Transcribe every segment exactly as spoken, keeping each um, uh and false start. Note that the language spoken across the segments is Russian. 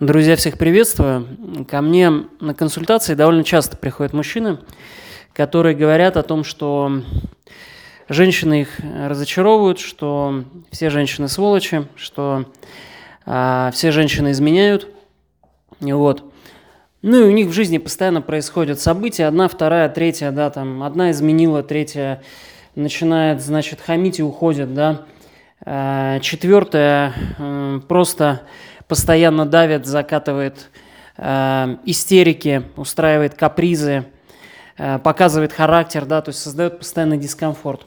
Друзья, всех приветствую. Ко мне на консультации довольно часто приходят мужчины, которые говорят о том, что женщины их разочаровывают, что все женщины сволочи, что а, все женщины изменяют. Вот. Ну и у них в жизни постоянно происходят события. Одна, вторая, третья, да, там, одна изменила, третья начинает, значит, хамить и уходит, да. А, четвертая а, просто... постоянно давит, закатывает э, истерики, устраивает капризы, э, показывает характер, да, то есть создает постоянный дискомфорт.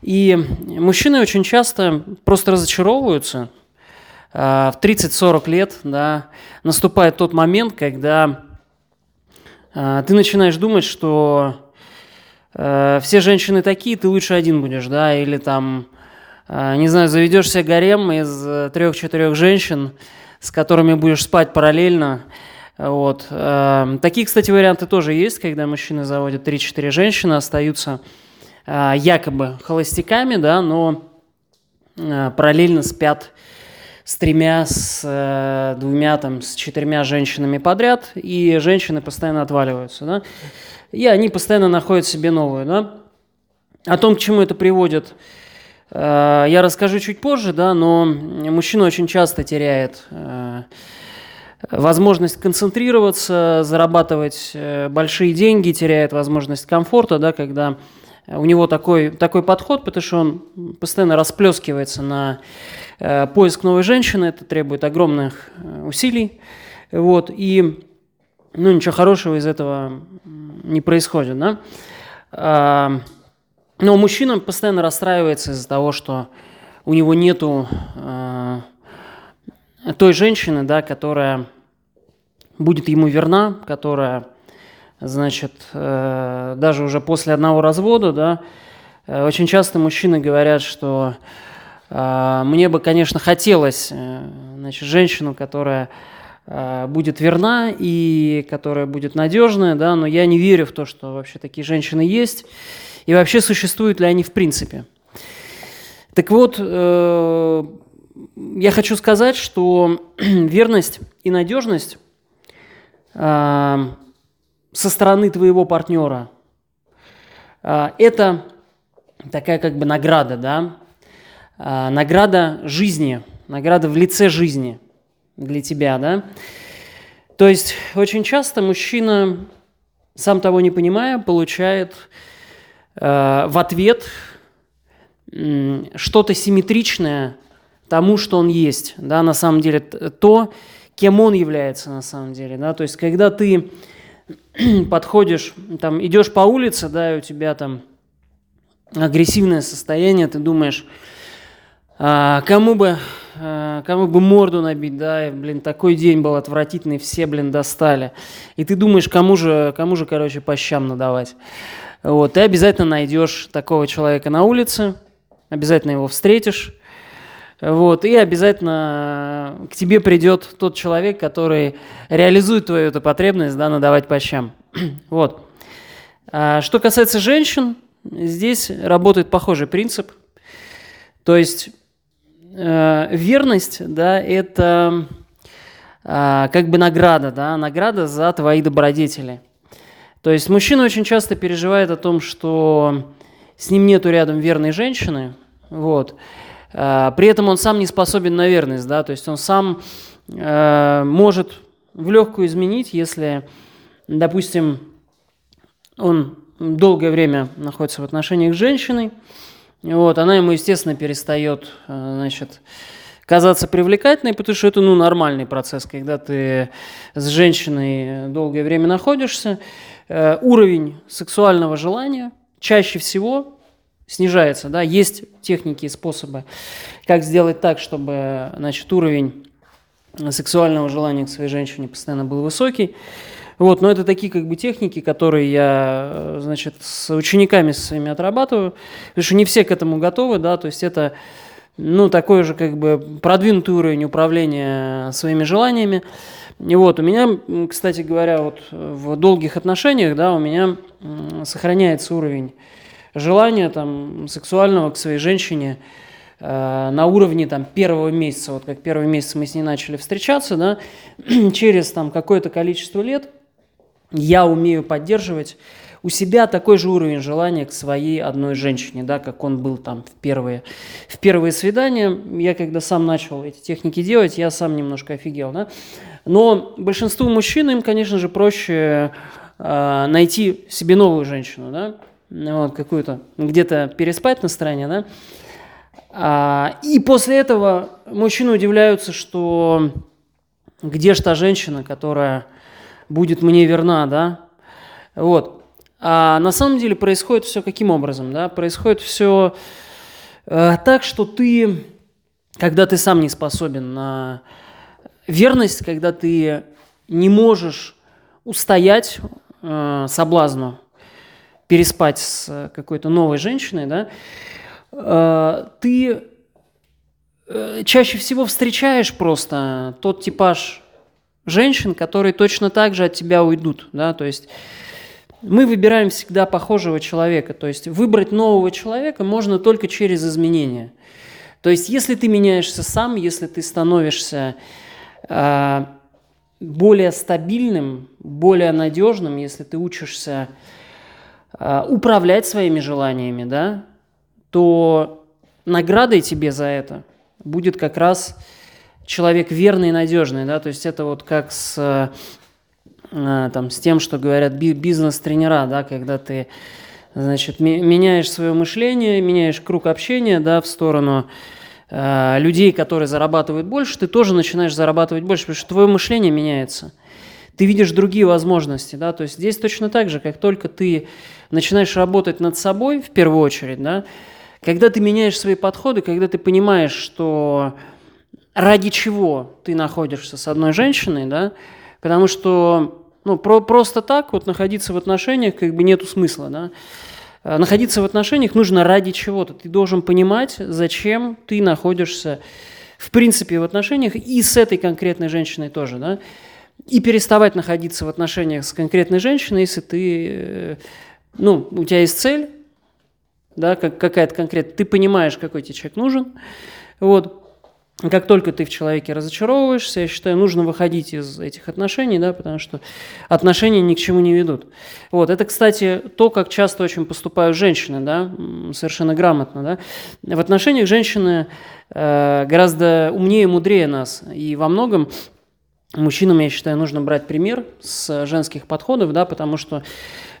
И мужчины очень часто просто разочаровываются. Э, в тридцать-сорок лет, да, наступает тот момент, когда э, ты начинаешь думать, что э, все женщины такие, ты лучше один будешь, да, или там... Не знаю, заведешь себе гарем из трех-четырех женщин, с которыми будешь спать параллельно. Вот. Такие, кстати, варианты тоже есть, когда мужчины заводят три-четыре женщины, остаются якобы холостяками, да, но параллельно спят с тремя, с двумя, там, с четырьмя женщинами подряд, и женщины постоянно отваливаются, да, и они постоянно находят себе новую. Да. О том, к чему это приводит, я расскажу чуть позже, да, но мужчина очень часто теряет э, возможность концентрироваться, зарабатывать э, большие деньги, теряет возможность комфорта, да, когда у него такой, такой подход, потому что он постоянно расплескивается на э, поиск новой женщины, это требует огромных усилий, вот, и ну, ничего хорошего из этого не происходит, да. А, Но мужчина постоянно расстраивается из-за того, что у него нету э, той женщины, да, которая будет ему верна, которая, значит, э, даже уже после одного развода, да, э, очень часто мужчины говорят, что э, мне бы, конечно, хотелось, э, значит, женщину, которая э, будет верна и которая будет надежная, да, но я не верю в то, что вообще такие женщины есть. И вообще, существуют ли они в принципе? Так вот, э, я хочу сказать, что верность и надежность э, со стороны твоего партнера э, – это такая как бы награда, да? Э, награда жизни, награда в лице жизни для тебя, да? То есть очень часто мужчина, сам того не понимая, получает... в ответ что-то симметричное тому, что он есть, да, на самом деле, то, кем он является на самом деле, да, то есть, когда ты подходишь, там, идешь по улице, да, и у тебя там агрессивное состояние, ты думаешь, кому бы, кому бы морду набить, да, и, блин, такой день был отвратительный, все, блин, достали, и ты думаешь, кому же, кому же, короче, по щам надавать. Вот, ты обязательно найдешь такого человека на улице, обязательно его встретишь, вот, и обязательно к тебе придет тот человек, который реализует твою эту потребность, да, надавать по щам. Вот. А что касается женщин, здесь работает похожий принцип. То есть э, верность, да, это э, как бы награда, да, награда за твои добродетели. То есть мужчина очень часто переживает о том, что с ним нету рядом верной женщины, вот. При этом он сам не способен на верность, да, то есть он сам э, может в легкую изменить, если, допустим, он долгое время находится в отношениях с женщиной, вот, она ему, естественно, перестает, значит, казаться привлекательной, потому что это, ну, нормальный процесс, когда ты с женщиной долгое время находишься. Уровень сексуального желания чаще всего снижается, да, есть техники и способы, как сделать так, чтобы, значит, уровень сексуального желания к своей женщине постоянно был высокий, вот, но это такие как бы техники, которые я, значит, с учениками своими отрабатываю, потому что не все к этому готовы, да, то есть это, ну, такой же как бы продвинутый уровень управления своими желаниями. И вот у меня, кстати говоря, вот в долгих отношениях, да, у меня сохраняется уровень желания там сексуального к своей женщине э, на уровне там, первого месяца, вот как первый месяц мы с ней начали встречаться, да, через там, какое-то количество лет я умею поддерживать у себя такой же уровень желания к своей одной женщине, да, как он был там в первые, в первые свидания. Я когда сам начал эти техники делать, я сам немножко офигел. Да? Но большинству мужчин, им, конечно же, проще э, найти себе новую женщину, да? Вот, какую-то, где-то переспать на стороне. Да? А, и после этого мужчины удивляются, что где же та женщина, которая будет мне верна. Да? Вот. А на самом деле происходит все каким образом? Да? Происходит все э, так, что ты, когда ты сам не способен на верность, когда ты не можешь устоять э, соблазну, переспать с какой-то новой женщиной, да, э, ты э, чаще всего встречаешь просто тот типаж женщин, которые точно так же от тебя уйдут. Да? То есть мы выбираем всегда похожего человека. То есть выбрать нового человека можно только через изменения. То есть если ты меняешься сам, если ты становишься э, более стабильным, более надежным, если ты учишься э, управлять своими желаниями, да, то наградой тебе за это будет как раз человек верный и надежный. Да? То есть это вот как с... Там, с тем, что говорят бизнес-тренера, да, когда ты, значит, меняешь свое мышление, меняешь круг общения, да, в сторону э, людей, которые зарабатывают больше, ты тоже начинаешь зарабатывать больше, потому что твое мышление меняется. Ты видишь другие возможности, да, то есть здесь точно так же, как только ты начинаешь работать над собой, в первую очередь, да, когда ты меняешь свои подходы, когда ты понимаешь, что ради чего ты находишься с одной женщиной, да, потому что ну, про, просто так вот находиться в отношениях как бы нету смысла. Да? А находиться в отношениях нужно ради чего-то. Ты должен понимать, зачем ты находишься в принципе в отношениях и с этой конкретной женщиной тоже. Да? И переставать находиться в отношениях с конкретной женщиной, если ты, ну, у тебя есть цель, да, как, какая-то конкретная, ты понимаешь, какой тебе человек нужен. Вот. Как только ты в человеке разочаровываешься, я считаю, нужно выходить из этих отношений, да, потому что отношения ни к чему не ведут. Вот. Это, кстати, то, как часто очень поступают женщины, да, совершенно грамотно. Да. В отношениях женщины э, гораздо умнее и мудрее нас. И во многом мужчинам, я считаю, нужно брать пример с женских подходов, да, потому что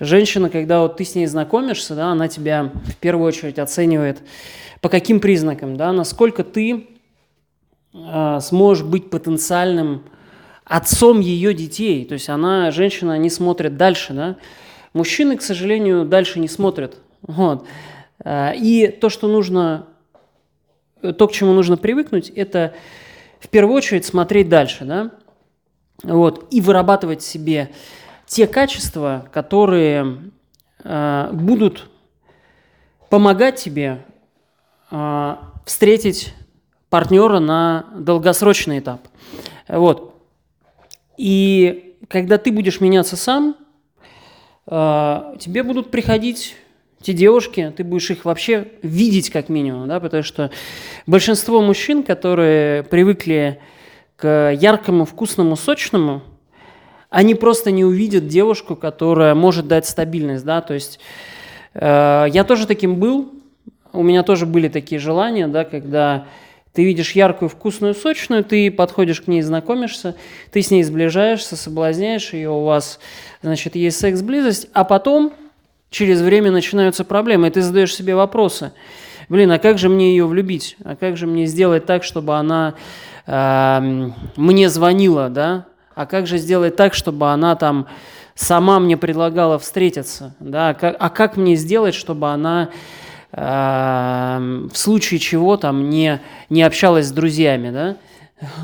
женщина, когда вот ты с ней знакомишься, да, она тебя в первую очередь оценивает по каким признакам, да, насколько ты сможешь быть потенциальным отцом ее детей. То есть она, женщина, не смотрит дальше. Да? Мужчины, к сожалению, дальше не смотрят. Вот. И то, что нужно, то, к чему нужно привыкнуть, это в первую очередь смотреть дальше. Да? Вот. И вырабатывать в себе те качества, которые э, будут помогать тебе э, встретить партнера на долгосрочный этап. Вот. И когда ты будешь меняться сам, э, тебе будут приходить те девушки, ты будешь их вообще видеть как минимум, да, потому что большинство мужчин, которые привыкли к яркому, вкусному, сочному, они просто не увидят девушку, которая может дать стабильность. Да, то есть э, я тоже таким был, у меня тоже были такие желания, да, когда... Ты видишь яркую, вкусную, сочную, ты подходишь к ней, знакомишься, ты с ней сближаешься, соблазняешь ее, у вас, значит, есть секс-близость, а потом через время начинаются проблемы, и ты задаешь себе вопросы. Блин, а как же мне ее влюбить? А как же мне сделать так, чтобы она э, мне звонила, да? А как же сделать так, чтобы она там сама мне предлагала встретиться, да? А как, а как мне сделать, чтобы она... в случае чего там не, не общалась с друзьями, да,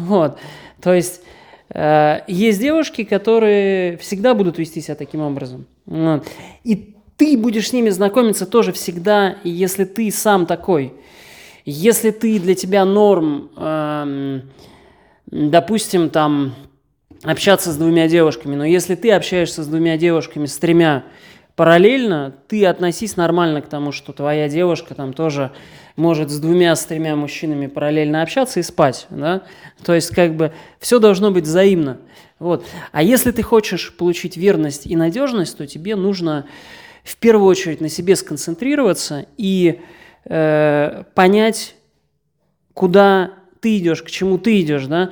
вот, то есть э, есть девушки, которые всегда будут вести себя таким образом, вот. И ты будешь с ними знакомиться тоже всегда, если ты сам такой, если ты для тебя норм, э, допустим, там, общаться с двумя девушками, но если ты общаешься с двумя девушками, с тремя, Параллельно ты относись нормально к тому, что твоя девушка там тоже может с двумя, с тремя мужчинами параллельно общаться и спать, да? То есть как бы все должно быть взаимно. Вот. А если ты хочешь получить верность и надежность, то тебе нужно в первую очередь на себе сконцентрироваться и э, понять, куда ты идешь, к чему ты идешь, да?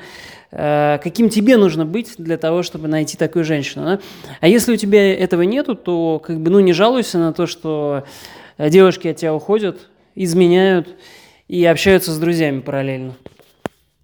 Каким тебе нужно быть для того, чтобы найти такую женщину. Да? А если у тебя этого нету, то как бы, ну, не жалуйся на то, что девушки от тебя уходят, изменяют и общаются с друзьями параллельно.